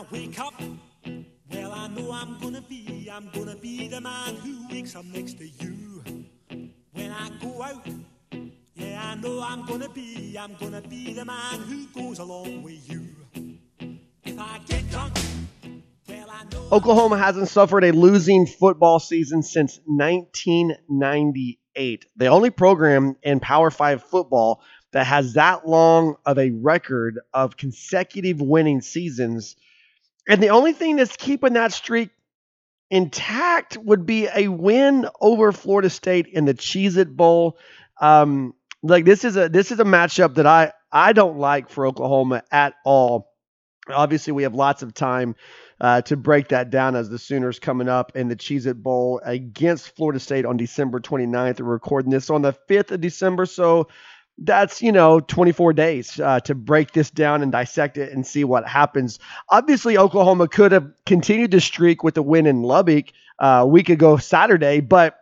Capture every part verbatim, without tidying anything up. I wake up, well, I know I'm gonna be, I'm gonna be the man who wakes up next to you. When I go out, yeah, I know I'm gonna be, I'm gonna be the man who goes along with you. If I get drunk, well, I know... Oklahoma hasn't suffered a losing football season since nineteen ninety-eight. The only program in Power Five football that has that long of a record of consecutive winning seasons. And the only thing that's keeping that streak intact would be a win over Florida State in the Cheez-It Bowl. Um, like this is a this is a matchup that I, I don't like for Oklahoma at all. Obviously, we have lots of time uh, to break that down as the Sooners coming up in the Cheez-It Bowl against Florida State on December twenty-ninth. We're recording this on the fifth of December, so that's, you know, twenty-four days uh, to break this down and dissect it and see what happens. Obviously, Oklahoma could have continued the streak with a win in Lubbock uh, a week ago Saturday, but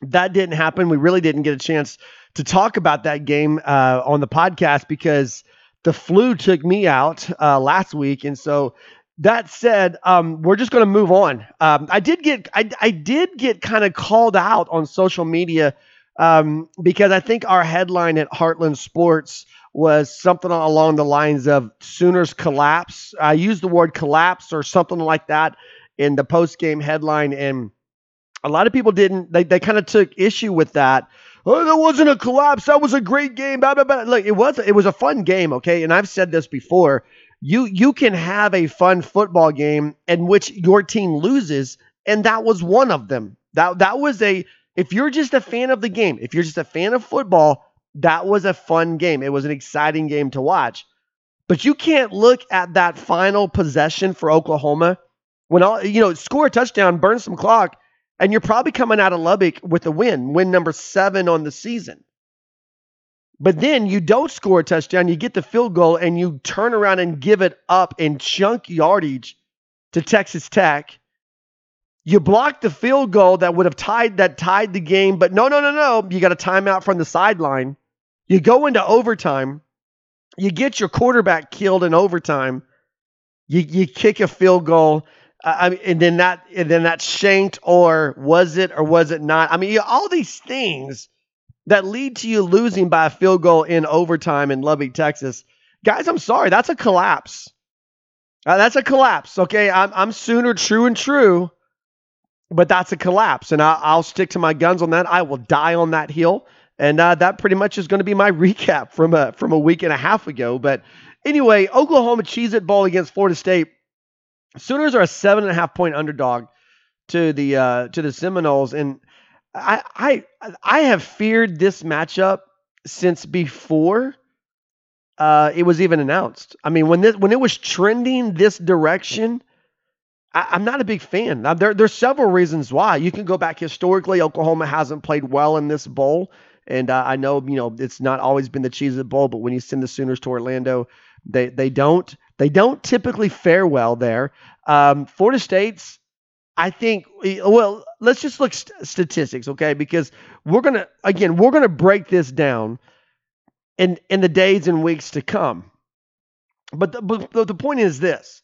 that didn't happen. We really didn't get a chance to talk about that game uh, on the podcast because the flu took me out uh, last week. And so that said, um, we're just going to move on. Um, I did get I, I did get kind of called out on social media Um, because I think our headline at Heartland Sports was something along the lines of Sooners collapse. I used the word collapse or something like that in the post-game headline, and a lot of people didn't. They they kind of took issue with that. Oh, that wasn't a collapse. That was a great game. Blah, blah, blah. Look, it was it was a fun game, okay? And I've said this before. You you can have a fun football game in which your team loses, and that was one of them. That that was a If you're just a fan of the game, if you're just a fan of football, that was a fun game. It was an exciting game to watch. But you can't look at that final possession for Oklahoma when all, you know, score a touchdown, burn some clock, and you're probably coming out of Lubbock with a win, win number seven on the season. But then you don't score a touchdown, you get the field goal, and you turn around and give it up in chunk yardage to Texas Tech. You blocked the field goal that would have tied that tied the game, but no, no, no, no. You got a timeout from the sideline. You go into overtime. You get your quarterback killed in overtime. You you kick a field goal, uh, I mean, and then that and then that shanked, or was it or was it not? I mean, you, all these things that lead to you losing by a field goal in overtime in Lubbock, Texas. Guys, I'm sorry, that's a collapse. Uh, that's a collapse. Okay, I'm I'm Sooner true and true. But that's a collapse, and I, I'll stick to my guns on that. I will die on that hill, and uh, that pretty much is going to be my recap from a from a week and a half ago. But anyway, Oklahoma Cheez-It Bowl against Florida State. Sooners are a seven and a half point underdog to the uh, to the Seminoles, and I I I have feared this matchup since before uh, it was even announced. I mean, when this when it was trending this direction. I'm not a big fan. There, there's several reasons why. You can go back historically. Oklahoma hasn't played well in this bowl, and uh, I know you know it's not always been the Cheez-It Bowl. But when you send the Sooners to Orlando, they they don't they don't typically fare well there. Um, Florida State's, I think. Well, let's just look st- statistics, okay? Because we're gonna again we're gonna break this down in in the days and weeks to come. But the, but the point is this.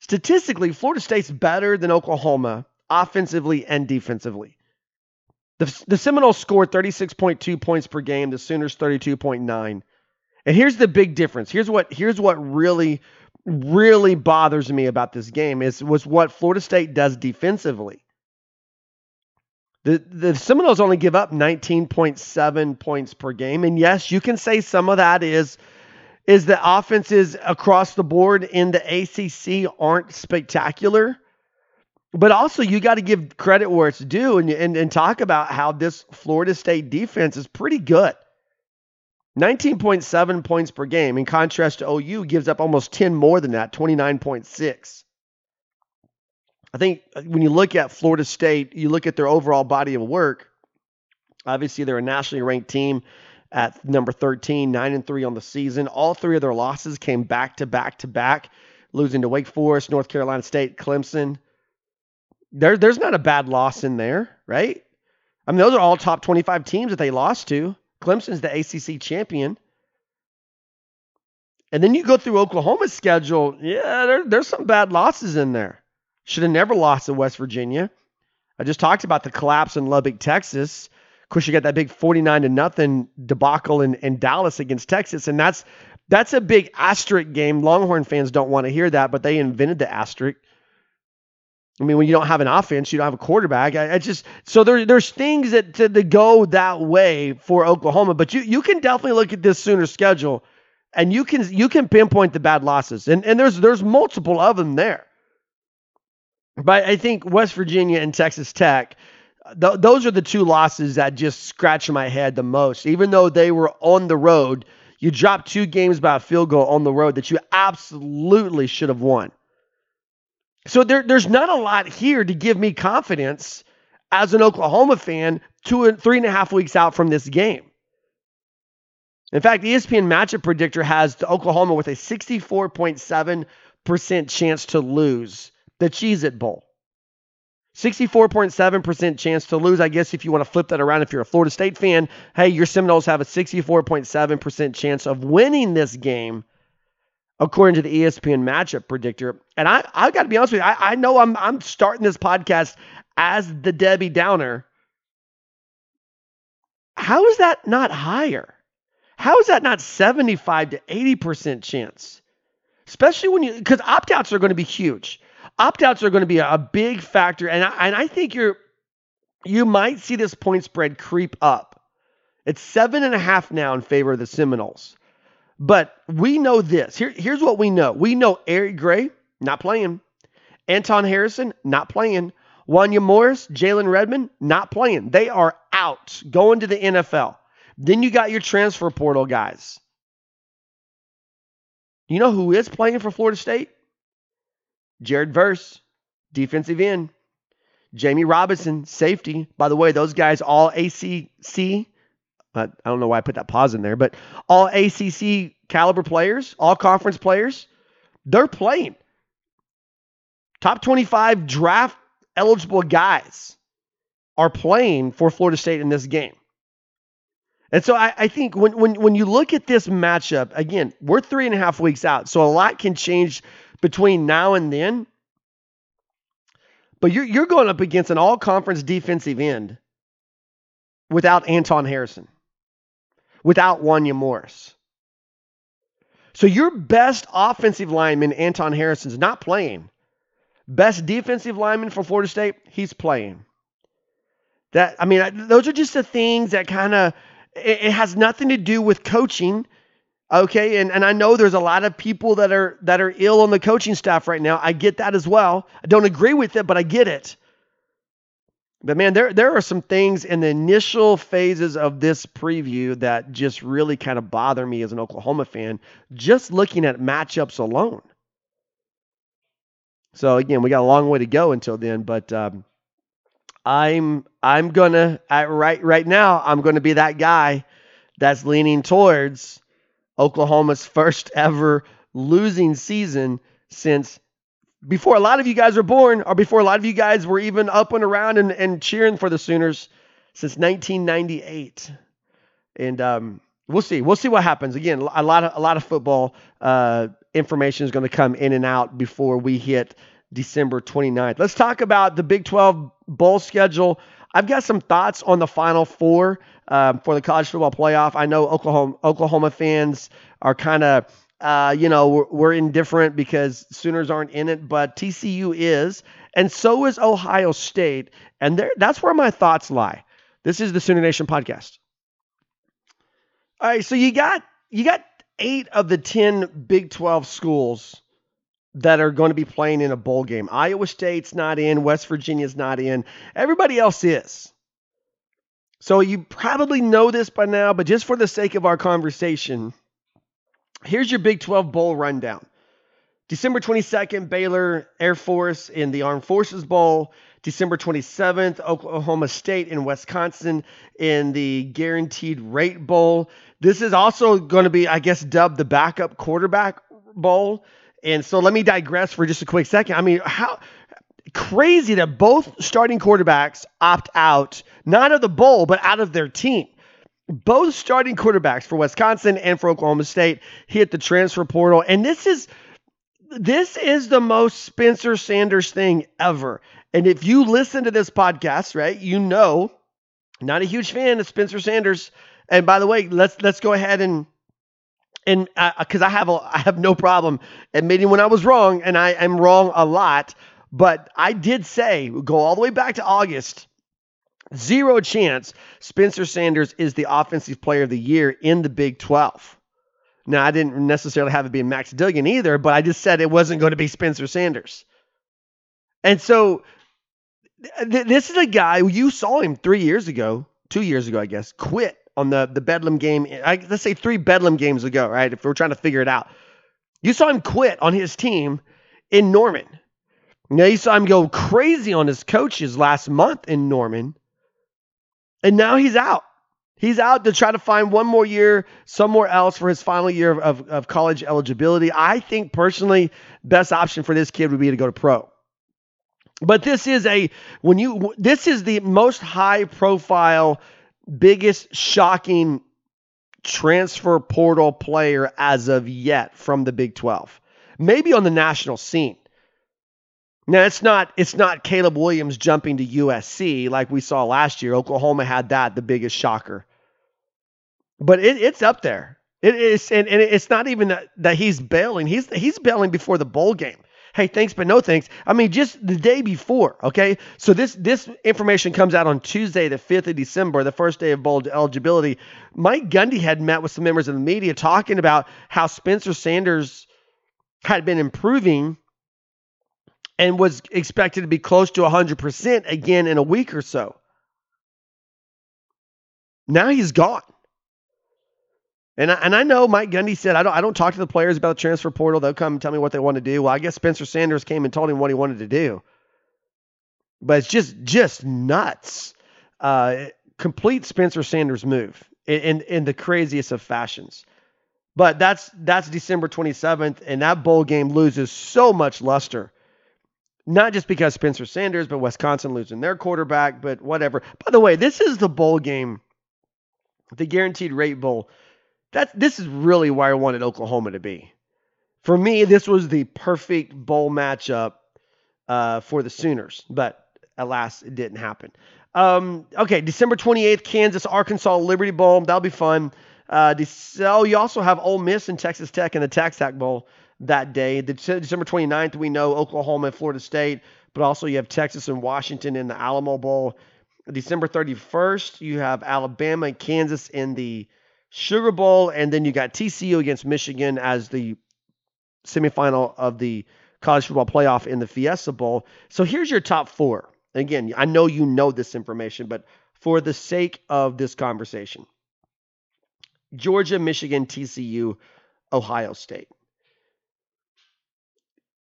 Statistically, Florida State's better than Oklahoma offensively and defensively. The, the Seminoles scored thirty-six point two points per game. The Sooners thirty-two point nine. And here's the big difference. Here's what here's what really, really bothers me about this game is was what Florida State does defensively. The, the Seminoles only give up nineteen point seven points per game. And yes, you can say some of that is... is the offenses across the board in the A C C aren't spectacular. But also you got to give credit where it's due and, and, and talk about how this Florida State defense is pretty good. nineteen point seven points per game. In contrast to O U, gives up almost ten more than that, twenty-nine point six. I think when you look at Florida State, you look at their overall body of work. Obviously, they're a nationally ranked team. At number thirteen, nine and three on the season. All three of their losses came back to back to back, losing to Wake Forest, North Carolina State, Clemson. There, there's not a bad loss in there, right? I mean, those are all top twenty-five teams that they lost to. Clemson's the A C C champion. And then you go through Oklahoma's schedule. Yeah, there, there's some bad losses in there. Should have never lost to West Virginia. I just talked about the collapse in Lubbock, Texas. Of course, you got that big forty-nine to nothing debacle in, in Dallas against Texas. And that's that's a big asterisk game. Longhorn fans don't want to hear that, but they invented the asterisk. I mean, when you don't have an offense, you don't have a quarterback. I, I just so there, there's things that, to, that go that way for Oklahoma, but you you can definitely look at this Sooner schedule, and you can you can pinpoint the bad losses, and and there's there's multiple of them there. But I think West Virginia and Texas Tech, th- those are the two losses that just scratch my head the most. Even though they were on the road, you dropped two games by a field goal on the road that you absolutely should have won. So there, there's not a lot here to give me confidence as an Oklahoma fan two and three and a half weeks out from this game. In fact, the E S P N matchup predictor has the Oklahoma with a sixty-four point seven percent chance to lose the Cheez-It Bowl. sixty-four point seven percent chance to lose. I guess if you want to flip that around, if you're a Florida State fan, hey, your Seminoles have a sixty-four point seven percent chance of winning this game, according to the E S P N matchup predictor. And I, I've got to be honest with you, I, I know I'm I'm starting this podcast as the Debbie Downer. How is that not higher? How is that not seventy-five to eighty percent chance? Especially when you, because opt-outs are going to be huge. Opt-outs are going to be a, a big factor. And I, and I think you're, you might see this point spread creep up. It's seven and a half now in favor of the Seminoles. But we know this. Here, here's what we know. We know Eric Gray, not playing. Anton Harrison, not playing. Wanya Morris, Jalen Redmond, not playing. They are out, going to the N F L. Then you got your transfer portal guys. You know who is playing for Florida State? Jared Verse, defensive end. Jamie Robinson, safety. By the way, those guys all A C C. I don't know why I put that pause in there, but all A C C caliber players, all conference players, they're playing. Top twenty-five draft eligible guys are playing for Florida State in this game. And so I, I think when, when, when you look at this matchup, again, we're three and a half weeks out, so a lot can change between now and then. But you're, you're going up against an all-conference defensive end without Anton Harrison, without Wanya Morris. So your best offensive lineman, Anton Harrison, is not playing. Best defensive lineman for Florida State, he's playing. That I mean, those are just the things that kind of, it, it has nothing to do with coaching, okay? And and I know there's a lot of people that are that are ill on the coaching staff right now. I get that as well. I don't agree with it, but I get it. But, man, there there are some things in the initial phases of this preview that just really kind of bother me as an Oklahoma fan, just looking at matchups alone. So, again, we got a long way to go until then, but um, I'm I'm going to, right right now, I'm going to be that guy that's leaning towards Oklahoma's first ever losing season since before a lot of you guys were born, or before a lot of you guys were even up and around and, and cheering for the Sooners, since nineteen ninety-eight. And um, we'll see. We'll see what happens. Again, a lot of a lot of football uh, information is going to come in and out before we hit December twenty-ninth. Let's talk about the Big twelve bowl schedule. I've got some thoughts on the Final Four um, for the college football playoff. I know Oklahoma Oklahoma fans are kind of Uh, you know, we're, we're indifferent because Sooners aren't in it, but T C U is, and so is Ohio State. And there, that's where my thoughts lie. This is the Sooner Nation podcast. All right, so you got you got eight of the ten Big twelve schools that are going to be playing in a bowl game. Iowa State's not in. West Virginia's not in. Everybody else is. So you probably know this by now, but just for the sake of our conversation, here's your Big twelve Bowl rundown. December twenty-second, Baylor Air Force in the Armed Forces Bowl. December twenty-seventh, Oklahoma State and Wisconsin in the Guaranteed Rate Bowl. This is also going to be, I guess, dubbed the Backup Quarterback Bowl. And so let me digress for just a quick second. I mean, how crazy that both starting quarterbacks opt out, not of the bowl, but out of their team. both starting quarterbacks for Wisconsin and for Oklahoma State hit the transfer portal. And this is this is the most Spencer Sanders thing ever. And if you listen to this podcast, right, you know, not a huge fan of Spencer Sanders. And by the way, let's let's go ahead and and because uh, I have a, I have no problem admitting when I was wrong, and I am wrong a lot. But I did say, go all the way back to August, zero chance Spencer Sanders is the offensive player of the year in the Big twelve. Now, I didn't necessarily have it be Max Duggan either, but I just said it wasn't going to be Spencer Sanders. And so th- this is a guy, you saw him three years ago, two years ago, I guess, quit on the, the Bedlam game. I, let's say three Bedlam games ago, right? If we're trying to figure it out. You saw him quit on his team in Norman. Now, you saw him go crazy on his coaches last month in Norman. And now he's out. He's out to try to find one more year somewhere else for his final year of, of, of college eligibility. I think personally, best option for this kid would be to go to pro. But this is a when you this is the most high profile, biggest shocking transfer portal player as of yet from the Big twelve. Maybe on the national scene. Now, it's not it's not Caleb Williams jumping to U S C like we saw last year. Oklahoma had that, the biggest shocker. But it, it's up there. It is, and, and it's not even that, that he's bailing. He's he's bailing before the bowl game. Hey, thanks, but no thanks. I mean, just the day before, okay? So this this information comes out on Tuesday, the fifth of December, the first day of bowl eligibility. Mike Gundy had met with some members of the media talking about how Spencer Sanders had been improving and was expected to be close to one hundred percent again in a week or so. Now he's gone. And I, and I know Mike Gundy said, I don't I don't talk to the players about the transfer portal. They'll come and tell me what they want to do. Well, I guess Spencer Sanders came and told him what he wanted to do. But it's just just nuts. Uh, complete Spencer Sanders move in, in, in the craziest of fashions. But that's that's December twenty-seventh, and that bowl game loses so much luster. Not just because Spencer Sanders, but Wisconsin losing their quarterback, but whatever. By the way, this is the bowl game, the Guaranteed Rate Bowl. That's, this is really where I wanted Oklahoma to be. For me, this was the perfect bowl matchup uh, for the Sooners, but alas, it didn't happen. Um, okay, December twenty-eighth, Kansas, Arkansas, Liberty Bowl. That'll be fun. Uh, oh, you also have Ole Miss and Texas Tech in the Tax Act Bowl that day. The December twenty-ninth, we know Oklahoma and Florida State, but also you have Texas and Washington in the Alamo Bowl. December thirty-first, you have Alabama and Kansas in the Sugar Bowl, and then you got T C U against Michigan as the semifinal of the college football playoff in the Fiesta Bowl. So here's your top four. Again, I know you know this information, but for the sake of this conversation, Georgia, Michigan, T C U, Ohio State.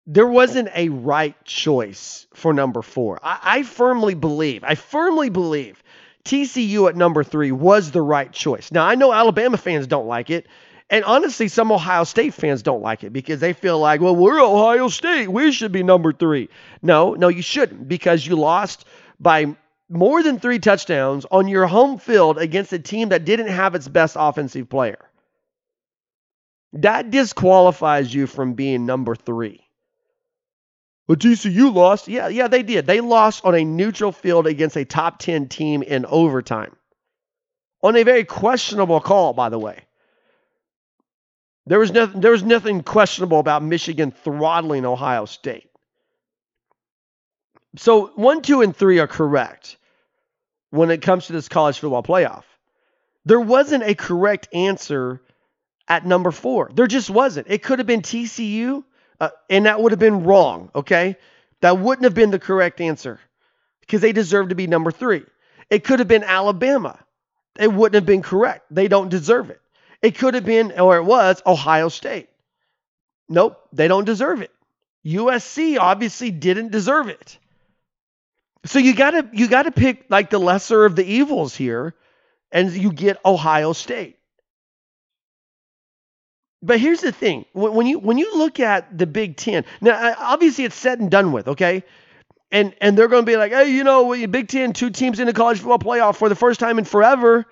There wasn't a right choice for number four. I, I firmly believe, I firmly believe T C U at number three was the right choice. Now, I know Alabama fans don't like it. And honestly, some Ohio State fans don't like it because they feel like, well, we're Ohio State. We should be number three. No, no, you shouldn't, because you lost by more than three touchdowns on your home field against a team that didn't have its best offensive player. That disqualifies you from being number three. But T C U lost. Yeah, yeah, they did. They lost on a neutral field against a top ten team in overtime. On a very questionable call, by the way. There was nothing, there was nothing questionable about Michigan throttling Ohio State. So one, two, and three are correct when it comes to this college football playoff. There wasn't a correct answer at number four. There just wasn't. It could have been T C U. Uh, and that would have been wrong, okay? That wouldn't have been the correct answer because they deserve to be number three. It could have been Alabama. It wouldn't have been correct. They don't deserve it. It could have been, or it was, Ohio State. Nope, they don't deserve it. U S C obviously didn't deserve it. So you gotta you gotta pick like the lesser of the evils here, and you get Ohio State. But here's the thing. When you when you look at the Big Ten, now obviously it's said and done with, okay? And and they're going to be like, hey, you know, Big Ten, two teams in the college football playoff for the first time in forever.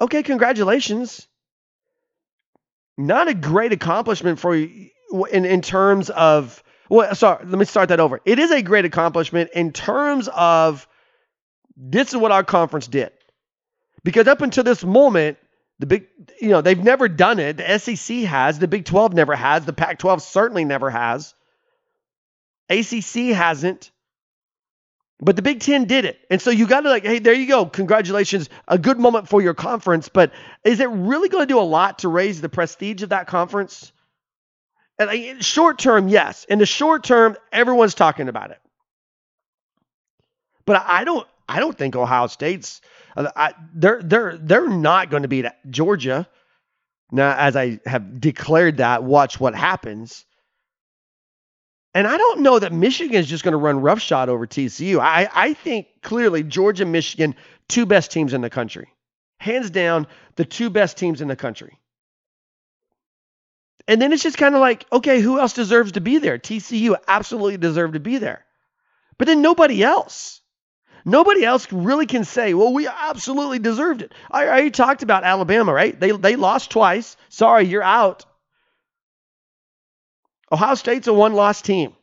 Okay, congratulations. Not a great accomplishment for you in, in terms of, well, sorry, let me start that over. It is a great accomplishment in terms of this is what our conference did. Because up until this moment, the big, you know, they've never done it. The S E C has, the Big twelve never has, the Pac twelve certainly never has. A C C hasn't. But the Big Ten did it. And so you got to like, hey, there you go. Congratulations. A good moment for your conference. But is it really going to do a lot to raise the prestige of that conference? And I, short term, yes. In the short term, everyone's talking about it. But I don't I don't think Ohio State's I, they're they're they're not going to beat Georgia. Now, as I have declared that, watch what happens. And I don't know that Michigan is just going to run roughshod over T C U. I, I think clearly Georgia, Michigan, two best teams in the country. Hands down, the two best teams in the country. And then it's just kind of like, okay, who else deserves to be there? T C U absolutely deserved to be there. But then nobody else. Nobody else really can say, well, we absolutely deserved it. I already talked about Alabama, right? They they lost twice. Sorry, you're out. Ohio State's a one-loss team.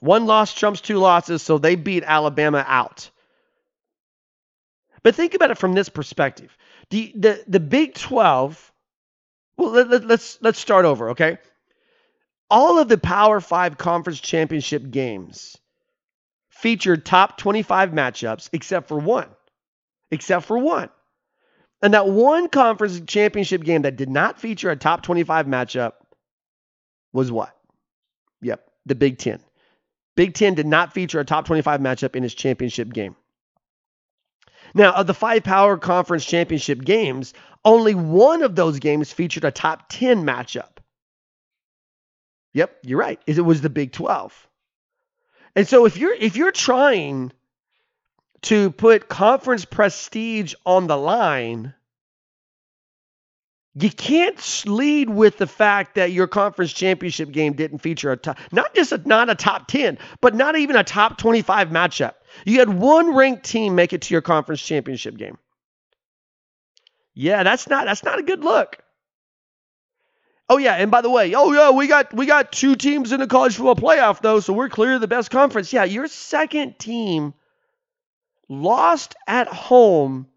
One loss trumps two losses, so they beat Alabama out. But think about it from this perspective. The the, the Big twelve, well, let, let, let's, let's start over, okay? All of the Power five Conference Championship games featured top twenty-five matchups except for one. Except for one. And that one Conference Championship game that did not feature a top twenty-five matchup was what? Yep, the Big Ten. Big Ten did not feature a top twenty-five matchup in its championship game. Now, of the five Power Conference Championship games, only one of those games featured a top ten matchup. Yep, you're right. It was the Big twelve. And so if you're if you're trying to put conference prestige on the line, you can't lead with the fact that your conference championship game didn't feature a top, not just a, not a top ten, but not even a top twenty-five matchup. You had one ranked team make it to your conference championship game. Yeah, that's not that's not a good look. Oh yeah, and by the way, oh yeah, we got we got two teams in the college football playoff though, so we're clear of the best conference. Yeah, your second team lost at home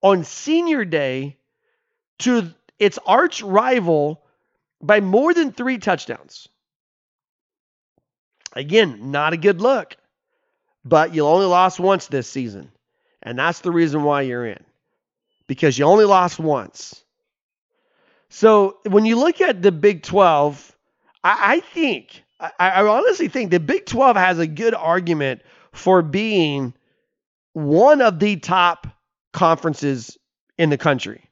on senior day to its arch rival by more than three touchdowns. Again, not a good look, but you only lost once this season. And that's the reason why you're in, because you only lost once. So when you look at the Big twelve, I, I think, I, I honestly think the Big twelve has a good argument for being one of the top conferences in the country.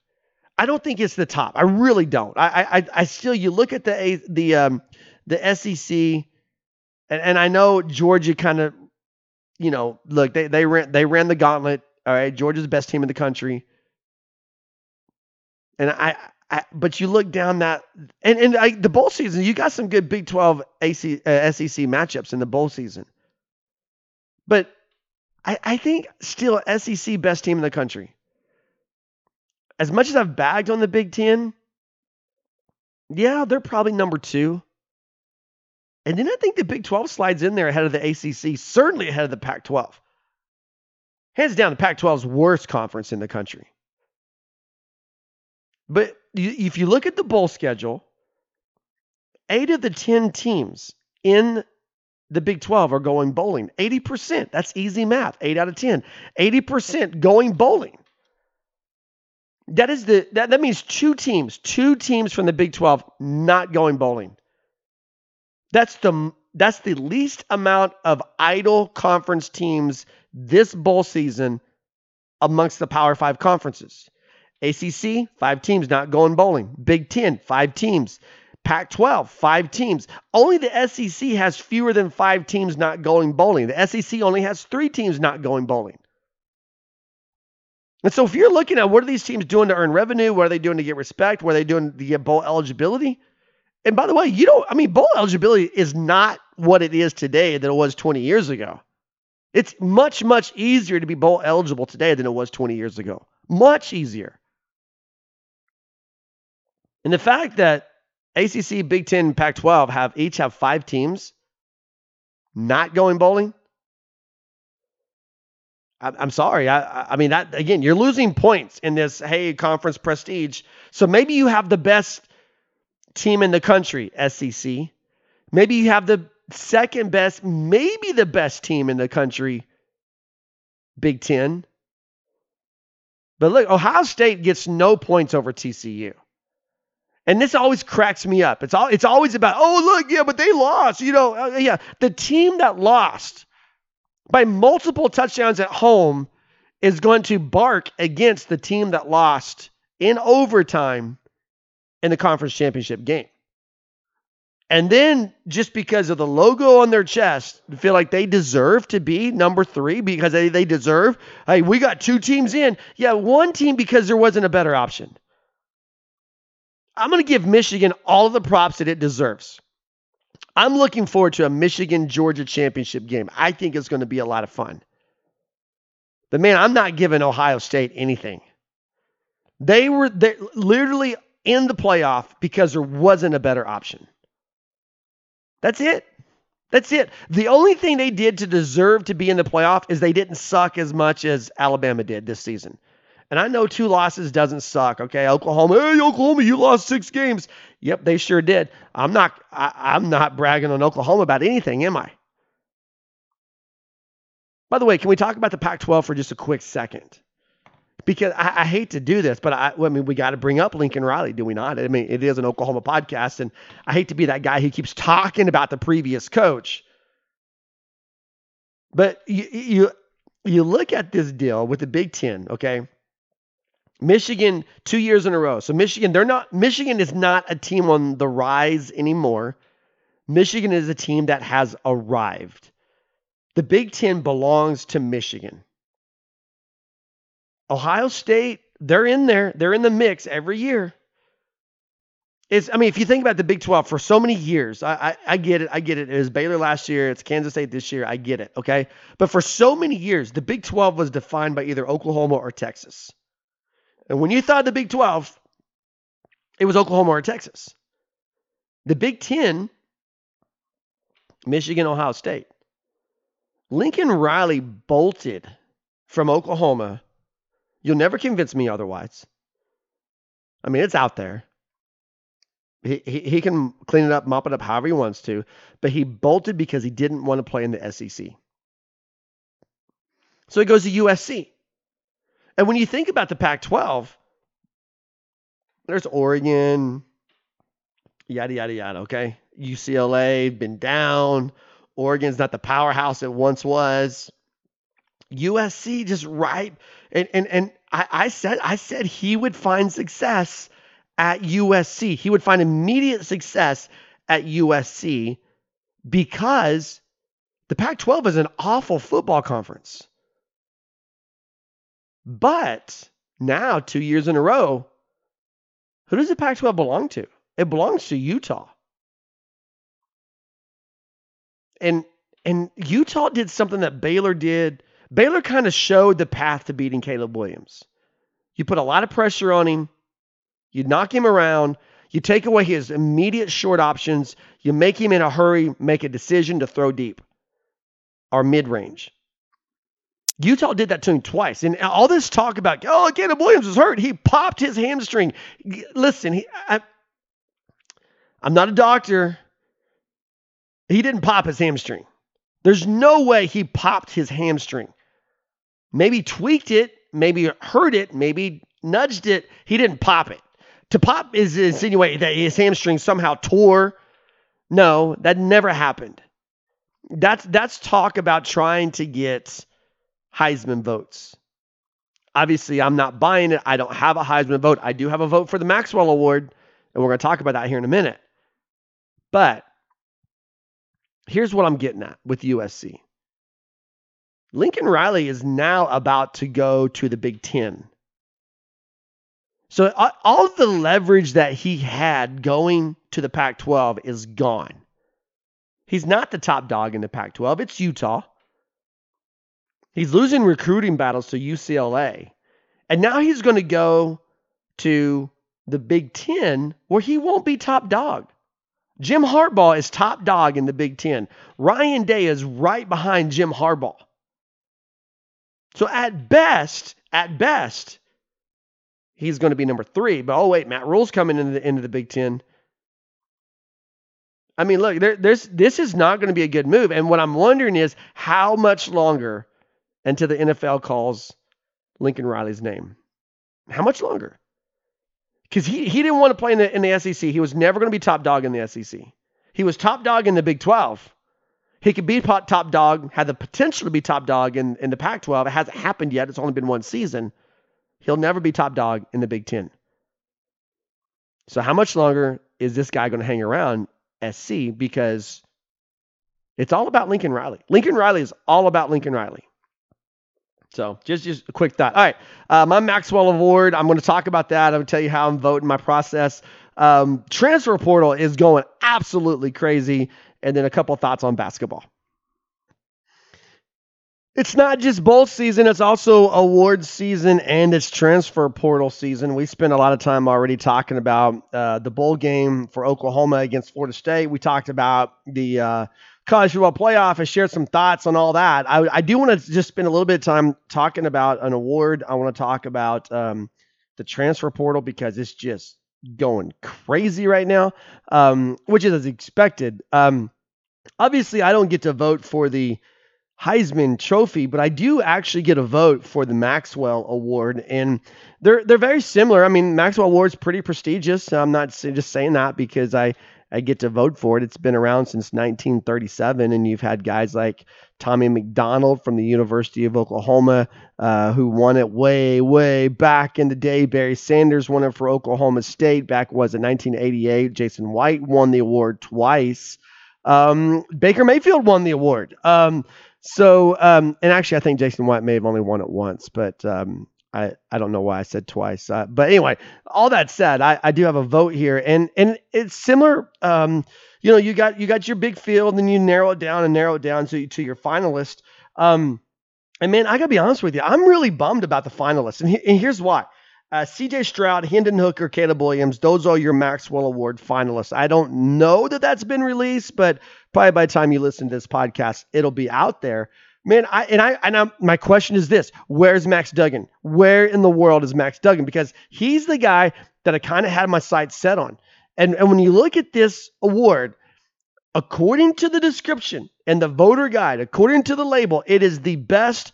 I don't think it's the top. I really don't. I I, I still, you look at the the um, the S E C, and, and I know Georgia kind of, you know, look, they they ran they ran the gauntlet. All right, Georgia's the best team in the country. And I, I but you look down that, and and I, the bowl season, you got some good Big twelve A C, uh, S E C matchups in the bowl season. But I I think still S E C best team in the country. As much as I've bagged on the Big Ten, yeah, they're probably number two. And then I think the Big twelve slides in there ahead of the A C C, certainly ahead of the Pac twelve. Hands down, the Pac twelve's worst conference in the country. But if you look at the bowl schedule, eight of the ten teams in the Big twelve are going bowling. eighty percent, that's easy math, eight out of ten. eighty percent going bowling. That is the that, that means two teams, two teams from the Big twelve not going bowling. That's the that's the least amount of idle conference teams this bowl season amongst the Power Five conferences. A C C, five teams not going bowling. Big Ten, five teams. Pac twelve, five teams. Only the S E C has fewer than five teams not going bowling. The S E C only has three teams not going bowling. And so if you're looking at what are these teams doing to earn revenue, what are they doing to get respect, what are they doing to get bowl eligibility? And by the way, you don't, I mean, bowl eligibility is not what it is today than it was twenty years ago. It's much, much easier to be bowl eligible today than it was twenty years ago. Much easier. And the fact that A C C, Big Ten, Pac twelve have each have five teams not going bowling. I, I'm sorry. I, I mean, that, again, you're losing points in this, hey, conference prestige. So maybe you have the best team in the country, S E C. Maybe you have the second best, maybe the best team in the country, Big Ten. But look, Ohio State gets no points over T C U. And this always cracks me up. It's all, it's always about, oh, look, yeah, but they lost. You know, uh, yeah, the team that lost by multiple touchdowns at home is going to bark against the team that lost in overtime in the conference championship game. And then just because of the logo on their chest, feel like they deserve to be number three because they, they deserve, hey, we got two teams in. Yeah, one team because there wasn't a better option. I'm going to give Michigan all of the props that it deserves. I'm looking forward to a Michigan-Georgia championship game. I think it's going to be a lot of fun. But, man, I'm not giving Ohio State anything. They were literally in the playoff because there wasn't a better option. That's it. That's it. The only thing they did to deserve to be in the playoff is they didn't suck as much as Alabama did this season. And I know two losses doesn't suck, okay? Oklahoma, hey, Oklahoma, you lost six games. Yep, they sure did. I'm not I, I'm not bragging on Oklahoma about anything, am I? By the way, can we talk about the Pac twelve for just a quick second? Because I, I hate to do this, but I, I mean, we got to bring up Lincoln Riley, do we not? I mean, it is an Oklahoma podcast, and I hate to be that guy who keeps talking about the previous coach. But you you, you look at this deal with the Big Ten, okay? Michigan, two years in a row. So Michigan, they're not, Michigan is not a team on the rise anymore. Michigan is a team that has arrived. The Big Ten belongs to Michigan. Ohio State, they're in there. They're in the mix every year. It's, I mean, if you think about the Big twelve for so many years, I, I, I get it. I get it. It was Baylor last year. It's Kansas State this year. I get it. Okay. But for so many years, the Big twelve was defined by either Oklahoma or Texas. And when you thought the Big twelve, it was Oklahoma or Texas. The Big Ten, Michigan, Ohio State. Lincoln Riley bolted from Oklahoma. You'll never convince me otherwise. I mean, it's out there. He, he, he can clean it up, mop it up however he wants to. But he bolted because he didn't want to play in the S E C. So he goes to U S C. And when you think about the Pac twelve, there's Oregon, yada, yada, yada, okay? U C L A, been down. Oregon's not the powerhouse it once was. U S C just right. And and, and I, I said I said he would find success at U S C. He would find immediate success at U S C because the Pac twelve is an awful football conference. But now, two years in a row, who does the Pac twelve belong to? It belongs to Utah. And and Utah did something that Baylor did. Baylor kind of showed the path to beating Caleb Williams. You put a lot of pressure on him. You knock him around. You take away his immediate short options. You make him in a hurry, make a decision to throw deep or mid-range. Utah did that to him twice. And all this talk about, oh, Caleb Williams is hurt. He popped his hamstring. Listen, he, I, I'm not a doctor. He didn't pop his hamstring. There's no way he popped his hamstring. Maybe tweaked it. Maybe hurt it. Maybe nudged it. He didn't pop it. To pop is insinuating that his hamstring somehow tore. No, that never happened. That's, that's talk about trying to get Heisman votes. Obviously, I'm not buying it. I don't have a Heisman vote. I do have a vote for the Maxwell Award, and we're going to talk about that here in a minute. But here's what I'm getting at with U S C. Lincoln Riley is now about to go to the Big Ten. So all of the leverage that he had going to the Pac twelve is gone. He's not the top dog in the Pac twelve. It's Utah. He's losing recruiting battles to U C L A. And now he's going to go to the Big Ten where he won't be top dog. Jim Harbaugh is top dog in the Big Ten. Ryan Day is right behind Jim Harbaugh. So at best, at best, he's going to be number three. But oh wait, Matt Rule's coming into the end of the Big Ten. I mean, look, there, there's this is not going to be a good move. And what I'm wondering is how much longer until the N F L calls Lincoln Riley's name. How much longer? Because he, he didn't want to play in the, in the S E C. He was never going to be top dog in the S E C. He was top dog in the Big twelve. He could be top dog, had the potential to be top dog in, in the Pac twelve. It hasn't happened yet. It's only been one season. He'll never be top dog in the Big Ten. So how much longer is this guy going to hang around S C? Because it's all about Lincoln Riley. Lincoln Riley is all about Lincoln Riley. So just, just a quick thought. All right, uh, my Maxwell Award, I'm going to talk about that. I'm going to tell you how I'm voting, my process. Um, transfer portal is going absolutely crazy. And then a couple of thoughts on basketball. It's not just bowl season. It's also awards season and it's transfer portal season. We spent a lot of time already talking about uh, the bowl game for Oklahoma against Florida State. We talked about the uh, college football playoff. I shared some thoughts on all that. I, I do want to just spend a little bit of time talking about an award. I want to talk about um, the transfer portal because it's just going crazy right now, um, which is as expected. Um, obviously, I don't get to vote for the Heisman Trophy, but I do actually get a vote for the Maxwell Award, and they're they're very similar. I mean, Maxwell Award's pretty prestigious. So I'm not just saying that because I, I get to vote for it. It's been around since nineteen thirty-seven, and you've had guys like Tommy McDonald from the University of Oklahoma, uh, who won it way, way back in the day. Barry Sanders won it for Oklahoma State back was in nineteen eighty-eight. Jason White won the award twice. Um, Baker Mayfield won the award. Um, So, um, and actually, I think Jason White may have only won it once, but um, I, I don't know why I said twice. Uh, but anyway, all that said, I, I do have a vote here, and and it's similar. Um, you know, you got you got your big field, and then you narrow it down and narrow it down to to your finalist. Um, and man, I gotta be honest with you, I'm really bummed about the finalists, and, he, and here's why. Uh, C J Stroud, Hendon Hooker, Caleb Williams, those are your Maxwell Award finalists. I don't know that that's been released, but probably by the time you listen to this podcast, it'll be out there. Man, I and I and I'm, my question is this: where's Max Duggan? Where in the world is Max Duggan? Because he's the guy that I kind of had my sights set on. And and when you look at this award, according to the description and the voter guide, according to the label, it is the best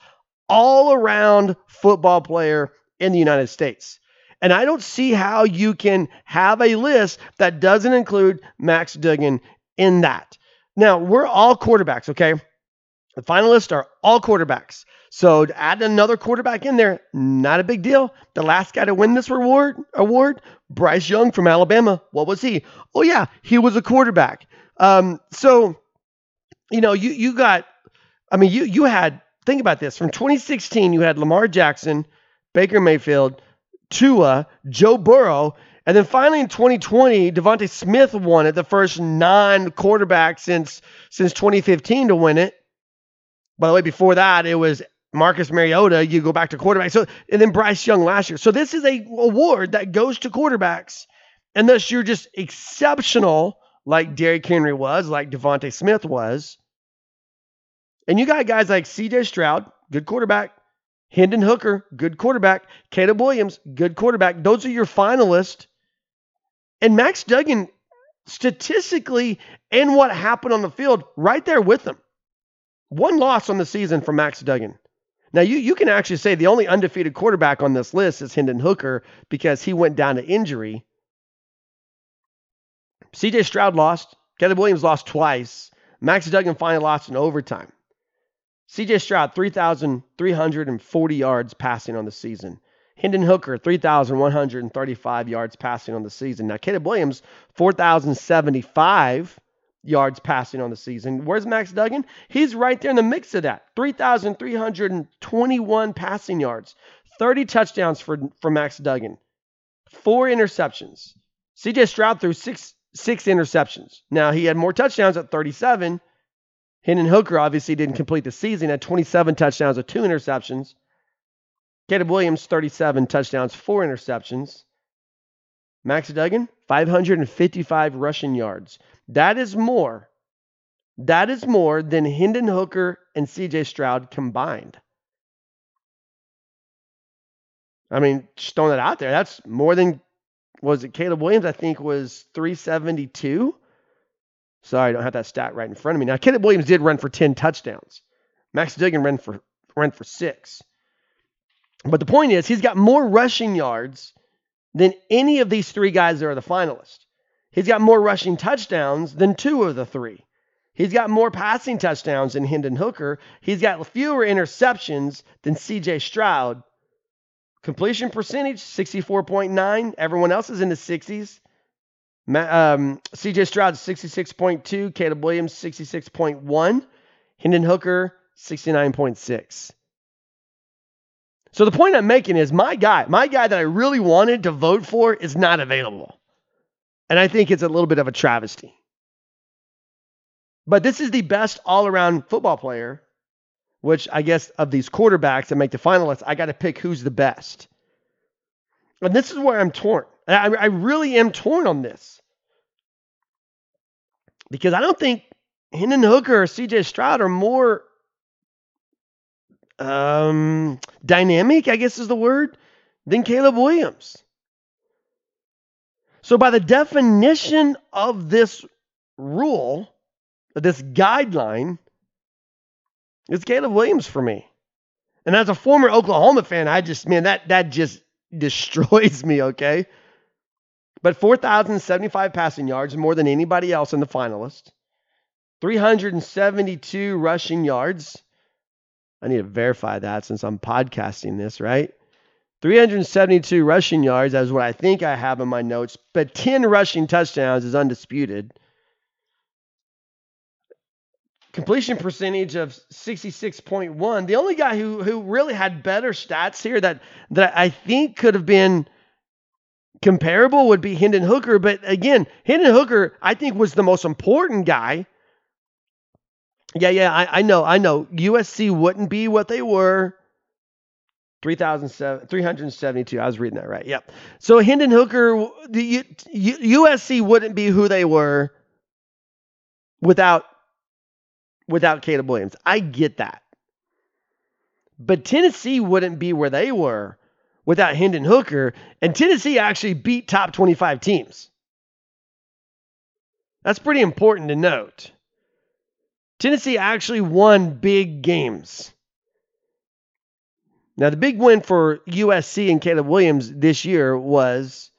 all-around football player in the United States. And I don't see how you can have a list that doesn't include Max Duggan in that. Now, we're all quarterbacks, okay? The finalists are all quarterbacks. So to add another quarterback in there, not a big deal. The last guy to win this reward award, Bryce Young from Alabama. What was he? Oh, yeah, he was a quarterback. Um, so, you know, you you got, I mean, you you had, think about this. From twenty sixteen, you had Lamar Jackson, Baker Mayfield, Tua, Joe Burrow, and then finally in twenty twenty, Devontae Smith won it, the first non-quarterback since since twenty fifteen to win it. By the way, before that, it was Marcus Mariota. You go back to quarterback. So, and then Bryce Young last year. So this is a award that goes to quarterbacks, unless you're just exceptional, like Derrick Henry was, like Devontae Smith was. And you got guys like C J Stroud, good quarterback, Hendon Hooker, good quarterback, Caleb Williams, good quarterback. Those are your finalists. And Max Duggan, statistically, and what happened on the field, right there with them. One loss on the season for Max Duggan. Now, you, you can actually say the only undefeated quarterback on this list is Hendon Hooker because he went down to injury. C J Stroud lost. Caleb Williams lost twice. Max Duggan finally lost in overtime. C J Stroud, three thousand three hundred forty yards passing on the season. Hendon Hooker, three thousand one hundred thirty-five yards passing on the season. Now, Caleb Williams, four thousand seventy-five yards passing on the season. Where's Max Duggan? He's right there in the mix of that. three thousand three hundred twenty-one passing yards. thirty touchdowns for, for Max Duggan. Four interceptions. C J Stroud threw six, six interceptions. Now, he had more touchdowns at thirty-seven. Hendon Hooker obviously didn't complete the season at twenty-seven touchdowns with two interceptions. Caleb Williams, thirty-seven touchdowns, four interceptions. Max Duggan, five hundred fifty-five rushing yards. That is more. That is more than Hendon Hooker and C J Stroud combined. I mean, just throwing that out there. That's more than, was it Caleb Williams, I think, was three seventy-two? Sorry, I don't have that stat right in front of me. Now, Caleb Williams did run for ten touchdowns. Max Duggan ran for ran for six. But the point is, he's got more rushing yards than any of these three guys that are the finalists. He's got more rushing touchdowns than two of the three. He's got more passing touchdowns than Hendon Hooker. He's got fewer interceptions than C J Stroud. Completion percentage, sixty-four point nine. Everyone else is in the sixties. Um, C J Stroud, sixty-six point two. Caleb Williams, sixty-six point one. Hendon Hooker, sixty-nine point six. So the point I'm making is my guy, my guy that I really wanted to vote for is not available. And I think it's a little bit of a travesty. But this is the best all-around football player, which I guess of these quarterbacks that make the finalists, I got to pick who's the best. And this is where I'm torn. I, I really am torn on this. Because I don't think Hendon Hooker or C J Stroud are more um, dynamic, I guess is the word, than Caleb Williams. So by the definition of this rule, this guideline, it's Caleb Williams for me. And as a former Oklahoma fan, I just, man, that that just destroys me, okay? But four thousand seventy-five passing yards, more than anybody else in the finalist. three hundred seventy-two rushing yards. I need to verify that since I'm podcasting this, right? three hundred seventy-two rushing yards, that's what I think I have in my notes. But ten rushing touchdowns is undisputed. Completion percentage of sixty-six point one. The only guy who who really had better stats here that, that I think could have been comparable would be Hendon Hooker. But again, Hendon Hooker, I think, was the most important guy. Yeah, yeah, I, I know, I know. U S C wouldn't be what they were. three thousand three hundred seventy-two. I was reading that right. Yep. So Hendon Hooker, the U, USC wouldn't be who they were without without Caleb Williams. I get that. But Tennessee wouldn't be where they were without Hendon Hooker, and Tennessee actually beat top twenty-five teams. That's pretty important to note. Tennessee actually won big games. Now, the big win for U S C and Caleb Williams this year was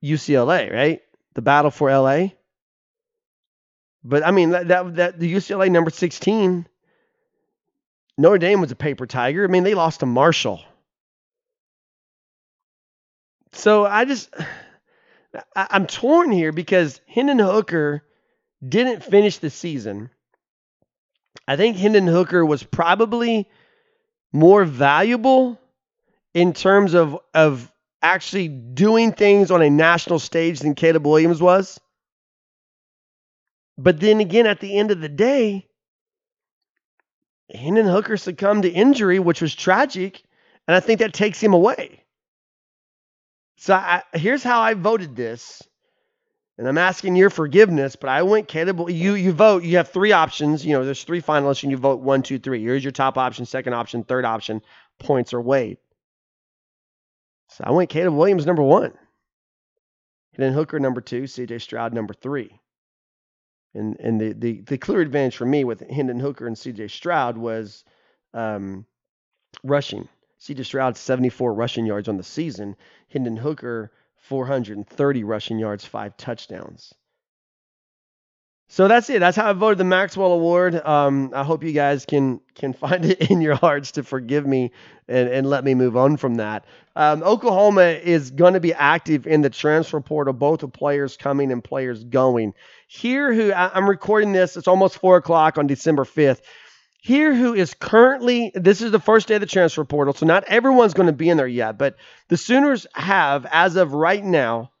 U C L A, right? The battle for L A. But, I mean, that, that that the U C L A number sixteen, Notre Dame was a paper tiger. I mean, they lost to Marshall. So, I just, I, I'm torn here because Hendon Hooker didn't finish the season. I think Hendon Hooker was probably more valuable in terms of, of actually doing things on a national stage than Caleb Williams was. But then again, at the end of the day, Hendon Hooker succumbed to injury, which was tragic, and I think that takes him away. So I, here's how I voted this, and I'm asking your forgiveness, but I went Caleb. You you vote. You have three options. You know, there's three finalists, and you vote one, two, three. Here's your top option, second option, third option, points are weighed. So I went Caleb Williams number one, Hendon Hooker number two, C J Stroud number three. And and the, the, the clear advantage for me with Hendon Hooker and C J Stroud was um, rushing. C J Stroud, seventy-four rushing yards on the season. Hendon Hooker, four hundred thirty rushing yards, five touchdowns. So that's it. That's how I voted the Maxwell Award. Um, I hope you guys can can find it in your hearts to forgive me and, and let me move on from that. Um, Oklahoma is going to be active in the transfer portal, both of players coming and players going. Here, who I, I'm recording this, it's almost four o'clock on December fifth. Here, who is currently, this is the first day of the transfer portal, so not everyone's going to be in there yet, but the Sooners have, as of right now,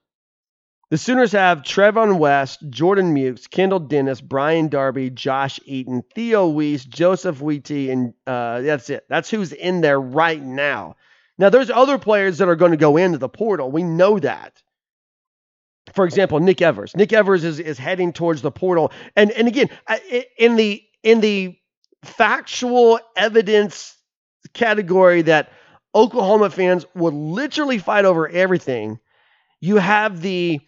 the Sooners have Trevon West, Jordan Mukes, Kendall Dennis, Brian Darby, Josh Eaton, Theo Weiss, Joseph Wheatie, and uh, that's it. That's who's in there right now. Now, there's other players that are going to go into the portal. We know that. For example, Nick Evers. Nick Evers is, is heading towards the portal. And and again, in the in the factual evidence category that Oklahoma fans would literally fight over everything, you have the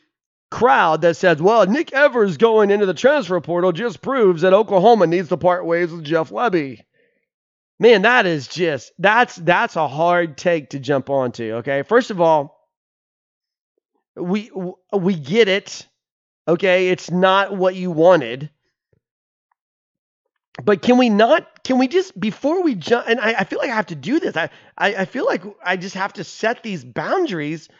crowd that says, well, Nick Evers going into the transfer portal just proves that Oklahoma needs to part ways with Jeff Lebby. Man, that is just, that's that's a hard take to jump onto, okay? First of all, we we get it, okay? It's not what you wanted. But can we not, can we just, before we jump, and I, I feel like I have to do this. I, I, I feel like I just have to set these boundaries,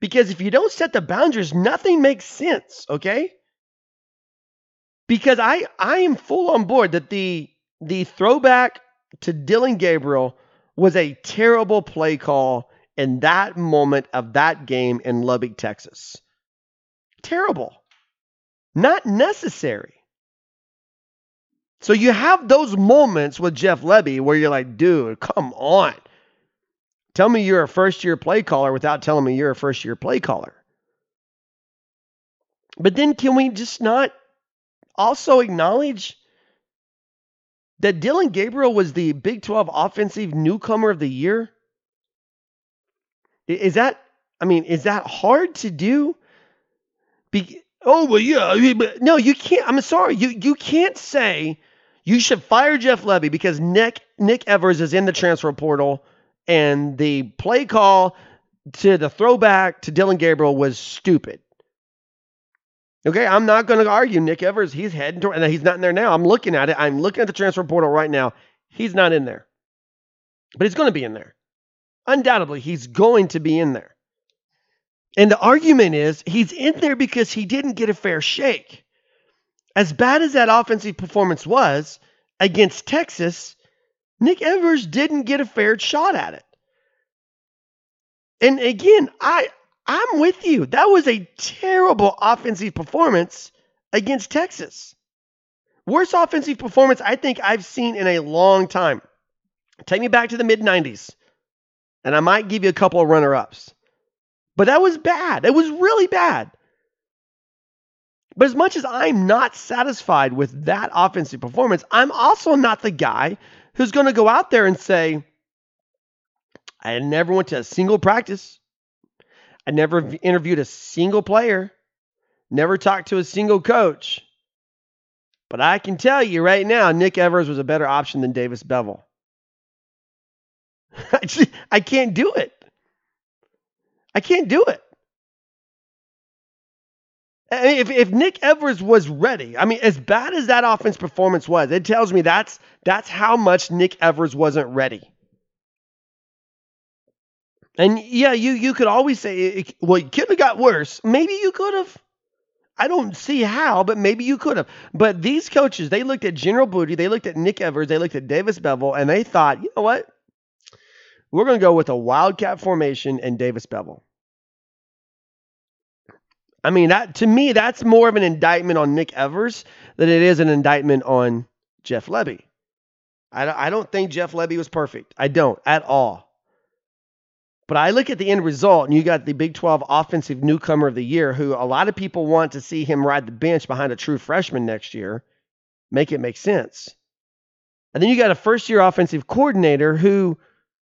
because if you don't set the boundaries, nothing makes sense, okay? Because I, I am full on board that the the throwback to Dylan Gabriel was a terrible play call in that moment of that game in Lubbock, Texas. Terrible. Not necessary. So you have those moments with Jeff Lebby where you're like, dude, come on. Tell me you're a first-year play caller without telling me you're a first-year play caller. But then can we just not also acknowledge that Dylan Gabriel was the Big twelve Offensive Newcomer of the Year? Is that, I mean, is that hard to do? Be, oh, well, yeah. But no, you can't. I'm sorry. You you can't say you should fire Jeff Lebby because Nick, Nick Evers is in the transfer portal. And the play call to the throwback to Dylan Gabriel was stupid. Okay, I'm not going to argue. Nick Evers, he's heading toward, and he's not in there now. I'm looking at it. I'm looking at the transfer portal right now. He's not in there. But he's going to be in there. Undoubtedly, he's going to be in there. And the argument is he's in there because he didn't get a fair shake. As bad as that offensive performance was against Texas, Nick Evers didn't get a fair shot at it. And again, I, I'm with you. That was a terrible offensive performance against Texas. Worst offensive performance I think I've seen in a long time. Take me back to the mid nineties, and I might give you a couple of runner-ups. But that was bad. It was really bad. But as much as I'm not satisfied with that offensive performance, I'm also not the guy who's going to go out there and say, I never went to a single practice. I never interviewed a single player. Never talked to a single coach. But I can tell you right now, Nick Evers was a better option than Davis Bevel. I, just, I can't do it. I can't do it. I mean, if, if Nick Evers was ready, I mean, as bad as that offense performance was, it tells me that's that's how much Nick Evers wasn't ready. And yeah, you you could always say, it, well, it could have got worse. Maybe you could have. I don't see how, but maybe you could have. But these coaches, they looked at General Booty, they looked at Nick Evers, they looked at Davis Bevel, and they thought, you know what? We're going to go with a wildcat formation and Davis Bevel. I mean, that to me, that's more of an indictment on Nick Evers than it is an indictment on Jeff Lebby. I, I don't think Jeff Lebby was perfect. I don't at all. But I look at the end result, and you got the Big twelve Offensive Newcomer of the Year, who a lot of people want to see him ride the bench behind a true freshman next year. Make it make sense. And then you got a first-year offensive coordinator who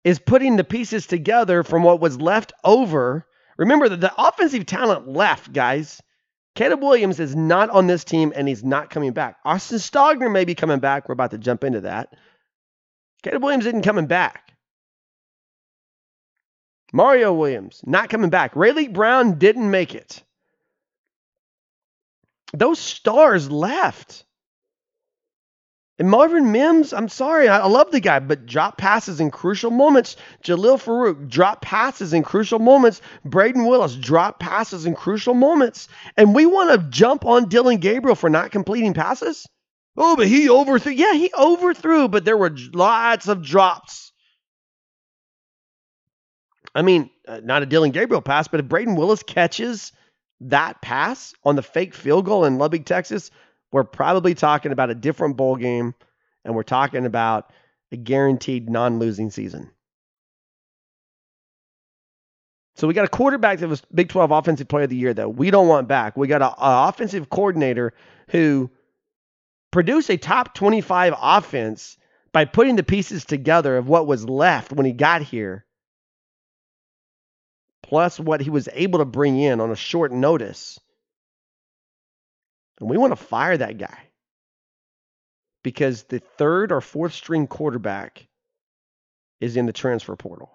is putting the pieces together from what was left over. Remember that the offensive talent left, guys. Caleb Williams is not on this team, and he's not coming back. Austin Stogner may be coming back. We're about to jump into that. Caleb Williams isn't coming back. Mario Williams, not coming back. Rayleigh Brown didn't make it. Those stars left. And Marvin Mims, I'm sorry, I love the guy, but drop passes in crucial moments. Jaleel Farouk, drop passes in crucial moments. Braden Willis, drop passes in crucial moments. And we want to jump on Dylan Gabriel for not completing passes? Oh, but he overthrew. Yeah, he overthrew, but there were lots of drops. I mean, not a Dylan Gabriel pass, but if Braden Willis catches that pass on the fake field goal in Lubbock, Texas, we're probably talking about a different bowl game, and we're talking about a guaranteed non-losing season. So we got a quarterback that was Big twelve Offensive Player of the Year that we don't want back. We got an offensive coordinator who produced a top twenty-five offense by putting the pieces together of what was left when he got here, plus what he was able to bring in on a short notice. And we want to fire that guy because the third or fourth string quarterback is in the transfer portal.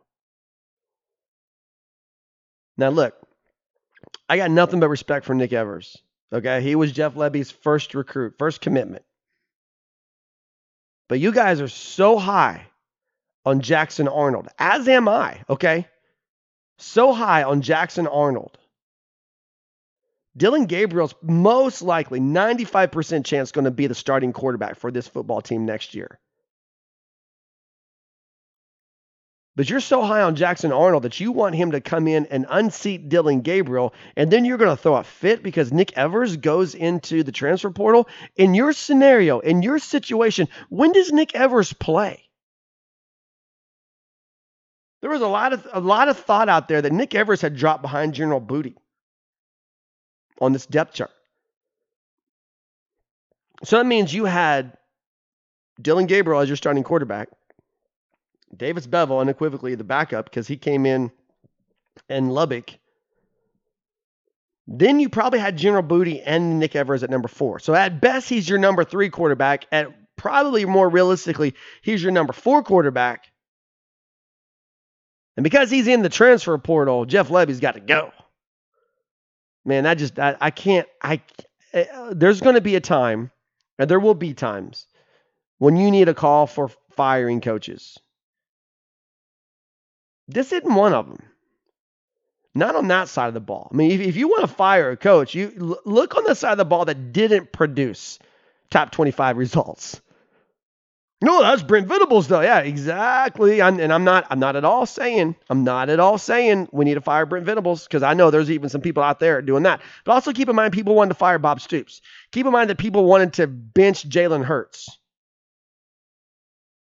Now, look, I got nothing but respect for Nick Evers. Okay, he was Jeff Lebby's first recruit, first commitment. But you guys are so high on Jackson Arnold, as am I, okay? So high on Jackson Arnold. Dylan Gabriel's most likely ninety-five percent chance going to be the starting quarterback for this football team next year. But you're so high on Jackson Arnold that you want him to come in and unseat Dylan Gabriel, and then you're going to throw a fit because Nick Evers goes into the transfer portal. In your scenario, in your situation, when does Nick Evers play? There was a lot of a lot of thought out there that Nick Evers had dropped behind General Booty on this depth chart. So that means you had Dylan Gabriel as your starting quarterback. Davis Bevell, unequivocally the backup, because he came in and Lubbock. Then you probably had General Booty and Nick Evers at number four. So at best, he's your number three quarterback. At probably more realistically, he's your number four quarterback. And because he's in the transfer portal, Jeff Lebby's got to go. Man, I just, I, I can't, I, uh, there's going to be a time, and there will be times, when you need a call for firing coaches. This isn't one of them. Not on that side of the ball. I mean, if, if you want to fire a coach, you l- look on the side of the ball that didn't produce top twenty-five results. No, that's Brent Venables, though. Yeah, exactly. I'm, and I'm not. I'm not at all saying. I'm not at all saying we need to fire Brent Venables, because I know there's even some people out there doing that. But also keep in mind, people wanted to fire Bob Stoops. Keep in mind that people wanted to bench Jalen Hurts.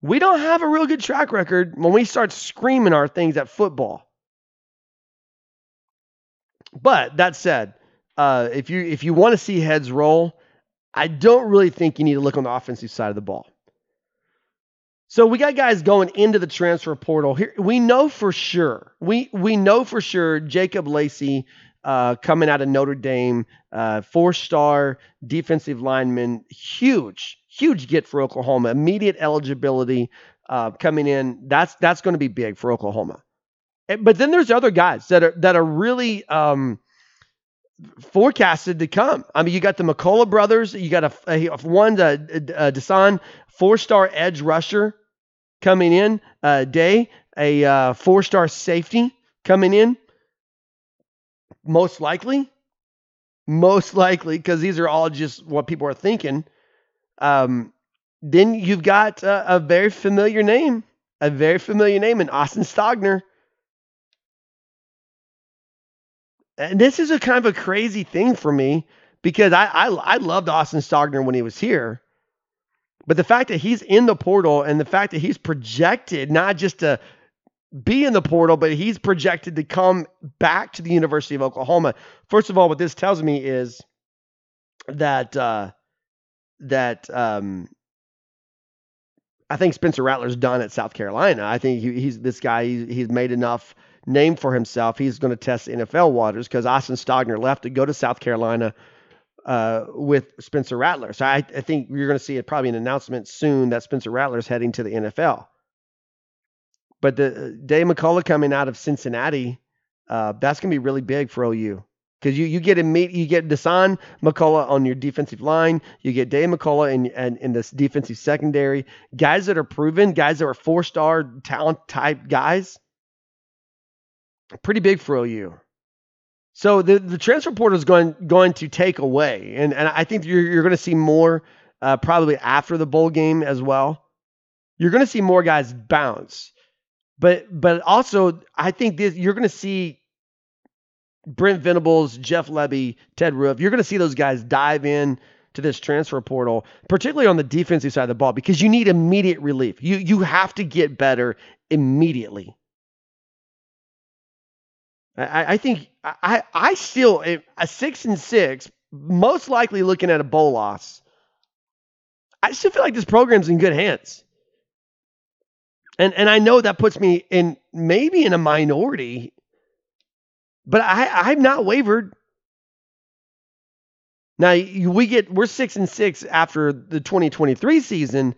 We don't have a real good track record when we start screaming our things at football. But that said, uh, if you if you want to see heads roll, I don't really think you need to look on the offensive side of the ball. So we got guys going into the transfer portal here. We know for sure. We we know for sure Jacob Lacey, uh, coming out of Notre Dame, uh, four-star defensive lineman, huge. Huge get for Oklahoma. Immediate eligibility uh, coming in. That's that's going to be big for Oklahoma. But then there's other guys that are that are really um, forecasted to come. I mean, you got the McCullough brothers. You got a, a, a one uh, uh, Desan, four-star edge rusher coming in. Uh, Day, a uh, four-star safety coming in. Most likely, most likely, because these are all just what people are thinking. Um, then you've got uh, a very familiar name, a very familiar name in Austin Stogner. And this is a kind of a crazy thing for me because I, I, I loved Austin Stogner when he was here, but the fact that he's in the portal and the fact that he's projected not just to be in the portal, but he's projected to come back to the University of Oklahoma. First of all, what this tells me is that, uh, that um, I think Spencer Rattler's done at South Carolina. I think he, he's this guy, he's, he's made enough name for himself. He's going to test N F L waters because Austin Stogner left to go to South Carolina uh, with Spencer Rattler. So I, I think you're going to see it, probably an announcement soon that Spencer Rattler's heading to the N F L. But the uh, Day McCullough coming out of Cincinnati, uh, that's going to be really big for O U. Because you, you get immediate, you get Desan McCullough on your defensive line. You get Day McCullough in, in, in this defensive secondary. Guys that are proven, guys that are four-star talent type guys. Pretty big for O U. So the, the transfer portal is going going to take away. And, and I think you're, you're going to see more uh, probably after the bowl game as well. You're going to see more guys bounce. But, but also, I think this, you're going to see Brent Venables, Jeff Lebby, Ted Roof, you're going to see those guys dive in to this transfer portal, particularly on the defensive side of the ball, because you need immediate relief. You you have to get better immediately. I, I think I, I still a six and six, most likely looking at a bowl loss. I still feel like this program's in good hands. And and I know that puts me in maybe in a minority, but I, I've not wavered. Now we get we're six and six after the twenty twenty-three season.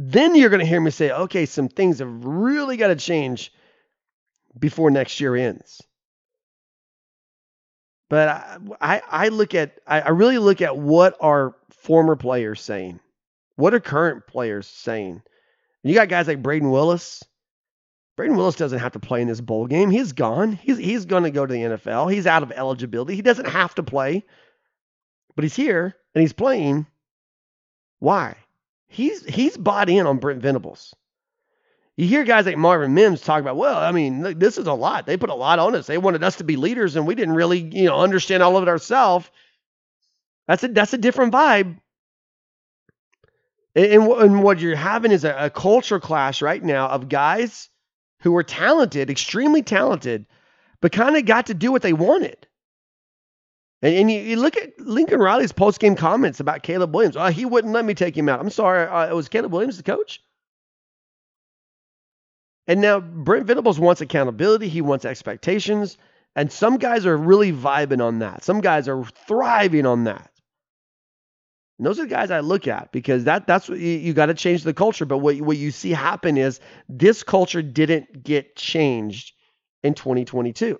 Then you're going to hear me say, okay, some things have really got to change before next year ends. But I, I, I look at, I, I really look at what are former players saying? What are current players saying? And you got guys like Braden Willis. Braden Willis doesn't have to play in this bowl game. He's gone. He's, he's going to go to the N F L. He's out of eligibility. He doesn't have to play, but he's here and he's playing. Why? He's, he's bought in on Brent Venables. You hear guys like Marvin Mims talk about, well, I mean, look, this is a lot. They put a lot on us. They wanted us to be leaders, and we didn't really, you know, understand all of it ourselves. That's a that's a different vibe. And, and, and what you're having is a, a culture clash right now of guys who were talented, extremely talented, but kind of got to do what they wanted. And, and you, you look at Lincoln Riley's post-game comments about Caleb Williams. Oh, he wouldn't let me take him out. I'm sorry. Uh, was Caleb Williams the coach? And now Brent Venables wants accountability. He wants expectations. And some guys are really vibing on that. Some guys are thriving on that. And those are the guys I look at because that that's what you, you got to change the culture. But what, what you see happen is this culture didn't get changed in twenty twenty-two.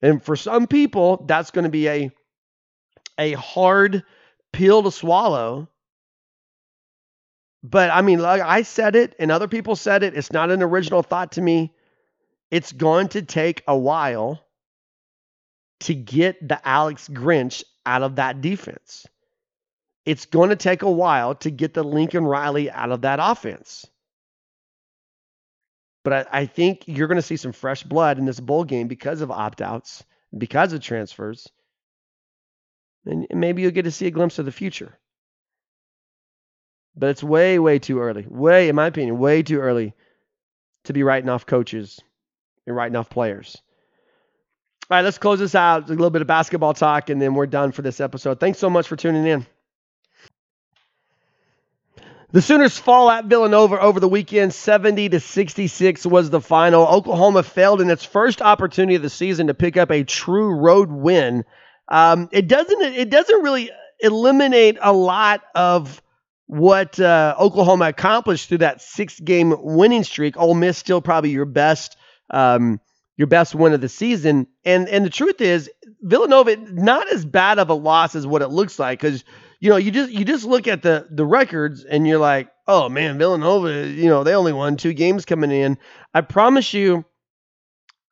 And for some people, that's going to be a, a hard pill to swallow. But I mean, like I said it and other people said it. It's not an original thought to me. It's going to take a while to get the Alex Grinch out of that defense. It's going to take a while to get the Lincoln Riley out of that offense. But I, I think you're going to see some fresh blood in this bowl game because of opt-outs, because of transfers. And maybe you'll get to see a glimpse of the future. But it's way, way too early. Way, in my opinion, way too early to be writing off coaches and writing off players. All right, let's close this out. A little bit of basketball talk, and then we're done for this episode. Thanks so much for tuning in. The Sooners fall at Villanova over the weekend. seventy to sixty-six was the final. Oklahoma failed in its first opportunity of the season to pick up a true road win. Um, it doesn't. It doesn't really eliminate a lot of what uh, Oklahoma accomplished through that six-game winning streak. Ole Miss still probably your best, um, your best win of the season. And and the truth is, Villanova not as bad of a loss as what it looks like, because you know you just you just look at the the records and you're like, oh man, Villanova, you know they only won two games coming in. I promise you,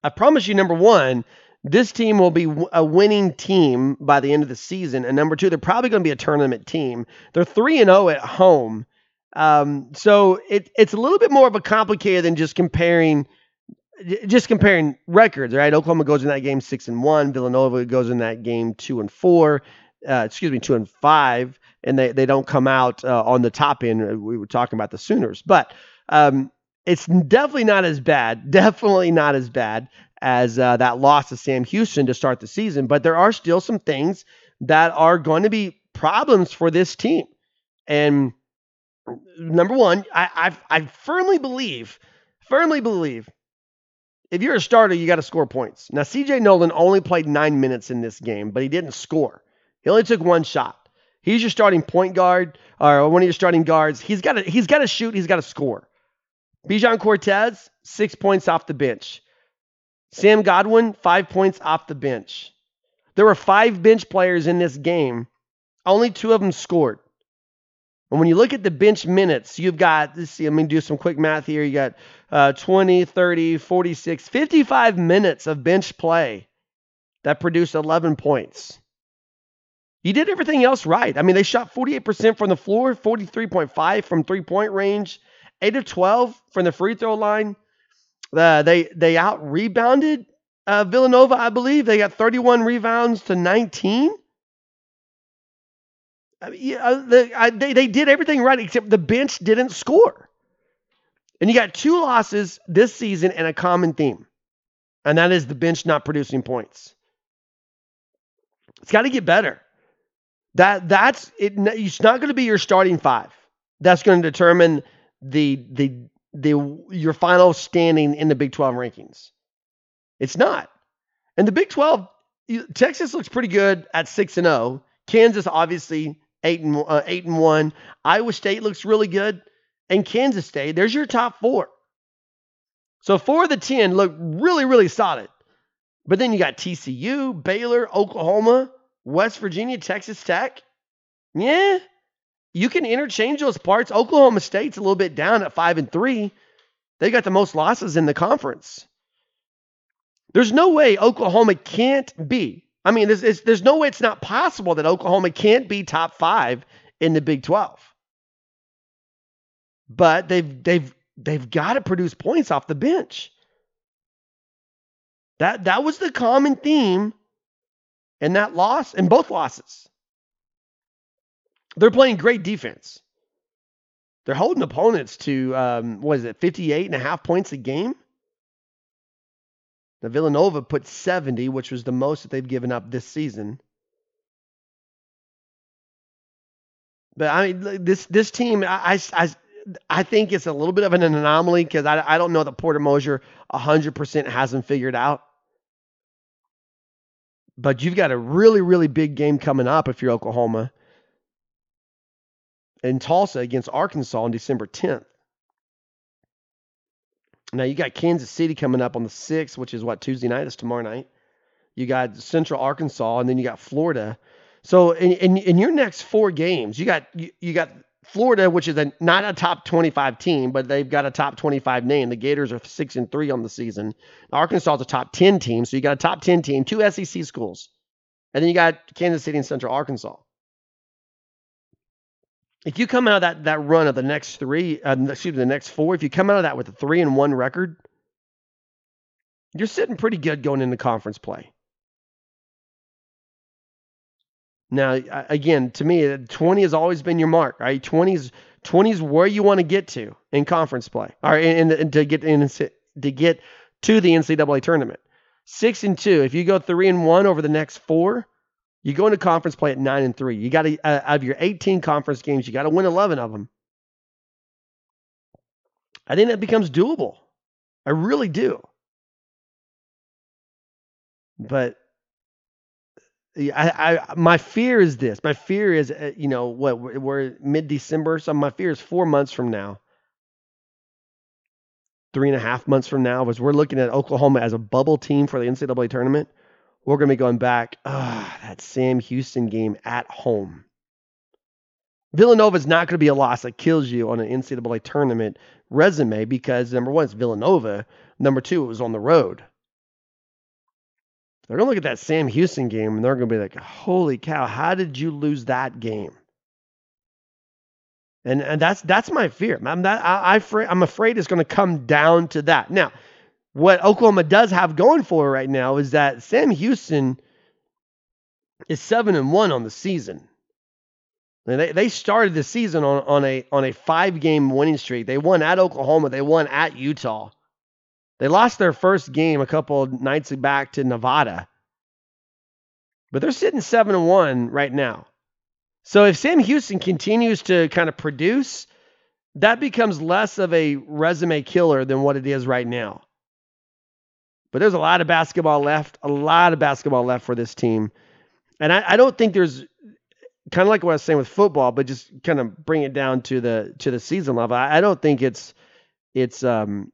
I promise you, number one, this team will be a winning team by the end of the season. And number two, they're probably going to be a tournament team. They're three and oh at home. Um, so it, it's a little bit more of a complicated than just comparing just comparing records, right? Oklahoma goes in that game six and one. Villanova goes in that game two and four. Uh, excuse me, two and five. And they, they don't come out uh, on the top end. We were talking about the Sooners. But um, it's definitely not as bad. Definitely not as bad. as uh, that loss to Sam Houston to start the season. But there are still some things that are going to be problems for this team. And number one, I I, I firmly believe, firmly believe, if you're a starter, you got to score points. Now, C J Nolan only played nine minutes in this game, but he didn't score. He only took one shot. He's your starting point guard, or one of your starting guards. He's got to, he's got to shoot. He's got to score. Bijan Cortez, six points off the bench. Sam Godwin, five points off the bench. There were five bench players in this game. Only two of them scored. And when you look at the bench minutes, you've got, let's see, let me do some quick math here. You got uh, twenty, thirty, forty-six, fifty-five minutes of bench play that produced eleven points. You did everything else right. I mean, they shot forty-eight percent from the floor, forty-three point five from three-point range, eight of twelve from the free throw line. Uh, they they out-rebounded uh, Villanova, I believe. They got thirty-one rebounds to nineteen. I mean, yeah, they, I, they, they did everything right, except the bench didn't score. And you got two losses this season and a common theme. and that is the bench not producing points. It's got to get better. That that's it. It's not going to be your starting five. That's going to determine the the the your final standing in the Big twelve rankings. It's not. And the Big twelve, Texas looks pretty good at six and zero. Kansas obviously eight and uh, eight and one. Iowa State looks really good, and Kansas State. There's your top four. So four of the ten look really really solid. But then you got T C U, Baylor, Oklahoma, West Virginia, Texas Tech. Yeah, you can interchange those parts. Oklahoma State's a little bit down at five and three. They got the most losses in the conference. There's no way Oklahoma can't be. I mean, it's, it's, there's no way it's not possible that Oklahoma can't be top five in the Big twelve. But they've they've they've got to produce points off the bench. That that was the common theme in that loss, in both losses. They're playing great defense. They're holding opponents to um, what is it, fifty-eight and a half points a game? Now Villanova put seventy, which was the most that they've given up this season. But I mean, this this team, I I, I think it's a little bit of an anomaly because I I don't know that Porter Mosier one hundred percent hasn't figured out. But you've got a really really big game coming up if you're Oklahoma. In Tulsa against Arkansas on December tenth. Now you got Kansas City coming up on the sixth, which is what, Tuesday night? That's tomorrow night. You got Central Arkansas, and then you got Florida. So in in, in your next four games, you got you, you got Florida, which is a, not a top twenty-five team, but they've got a top twenty-five name. The Gators are six and three on the season. Arkansas is a top ten team, so you got a top ten team, two S E C schools, and then you got Kansas City and Central Arkansas. If you come out of that, that run of the next three, uh, excuse me, the next four, if you come out of that with a three and one record, you're sitting pretty good going into conference play. Now, again, to me, twenty has always been your mark, right? twenty is where you want to get to in conference play, or in, in, in, to get in, to get to the N C double A tournament. Six and two. If you go three and one over the next four. You go into conference play at nine and three. You got to uh, out of your eighteen conference games, you got to win eleven of them. I think that becomes doable. I really do. But I, I my fear is this. My fear is uh, you know what? We're, we're mid-December, so my fear is four months from now, three and a half months from now, as we're looking at Oklahoma as a bubble team for the N C double A tournament. We're going to be going back, ah, oh, that Sam Houston game at home. Villanova is not going to be a loss that kills you on an N C double A tournament resume because, number one, it's Villanova. Number two, it was on the road. They're going to look at that Sam Houston game, and they're going to be like, holy cow, how did you lose that game? And and that's that's my fear. I'm, that, I, I, I'm afraid it's going to come down to that. Now, what Oklahoma does have going for it right now is that Sam Houston is seven and one on the season. And they they started the season on, on a on a five game winning streak. They won at Oklahoma. They won at Utah. They lost their first game a couple of nights back to Nevada. But they're sitting seven and one right now. So if Sam Houston continues to kind of produce, that becomes less of a resume killer than what it is right now. But there's a lot of basketball left, a lot of basketball left for this team. And I, I don't think there's, kind of like what I was saying with football, but just kind of bring it down to the to the season level. I, I don't think it's, it's um,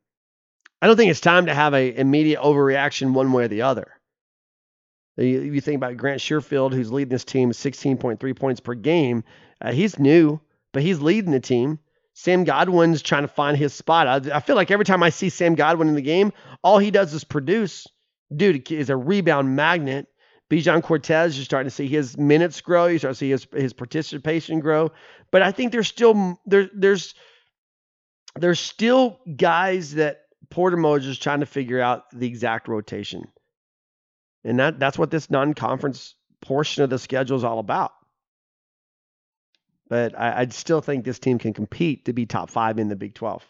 I don't think it's time to have an immediate overreaction one way or the other. You, you think about Grant Sherfield, who's leading this team sixteen point three points per game. Uh, he's new, but he's leading the team. Sam Godwin's trying to find his spot. I, I feel like every time I see Sam Godwin in the game, all he does is produce. Dude is a rebound magnet. Bijan Cortez, you're starting to see his minutes grow. You start to see his, his participation grow. But I think there's still there there's there's still guys that Porter Mosier is trying to figure out the exact rotation, and that that's what this non-conference portion of the schedule is all about. But I, I still think this team can compete to be top five in the Big twelve.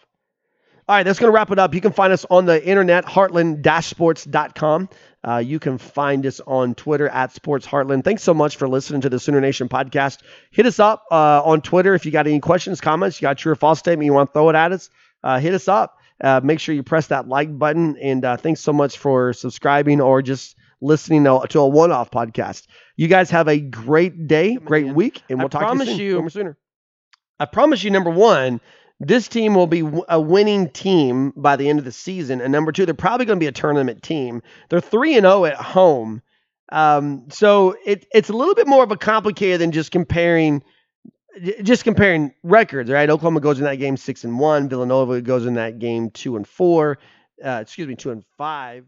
All right, that's going to wrap it up. You can find us on the internet, heartland dash sports dot com. Uh, you can find us on Twitter at Sports Heartland. Thanks so much for listening to the Sooner Nation podcast. Hit us up uh, on Twitter if you got any questions, comments, you got true or false statement, you want to throw it at us, uh, hit us up. Uh, make sure you press that like button. And uh, thanks so much for subscribing or just listening to, to a one-off podcast. You guys have a great day, great Man. week, and we'll I talk promise to you soon. You, I promise you, number one, this team will be a winning team by the end of the season. And number two, they're probably going to be a tournament team. They're three and oh at home. Um, so it, it's a little bit more of a complicated than just comparing – Just comparing records, right? Oklahoma goes in that game six and one. Villanova goes in that game two and four. Uh, excuse me, two and five.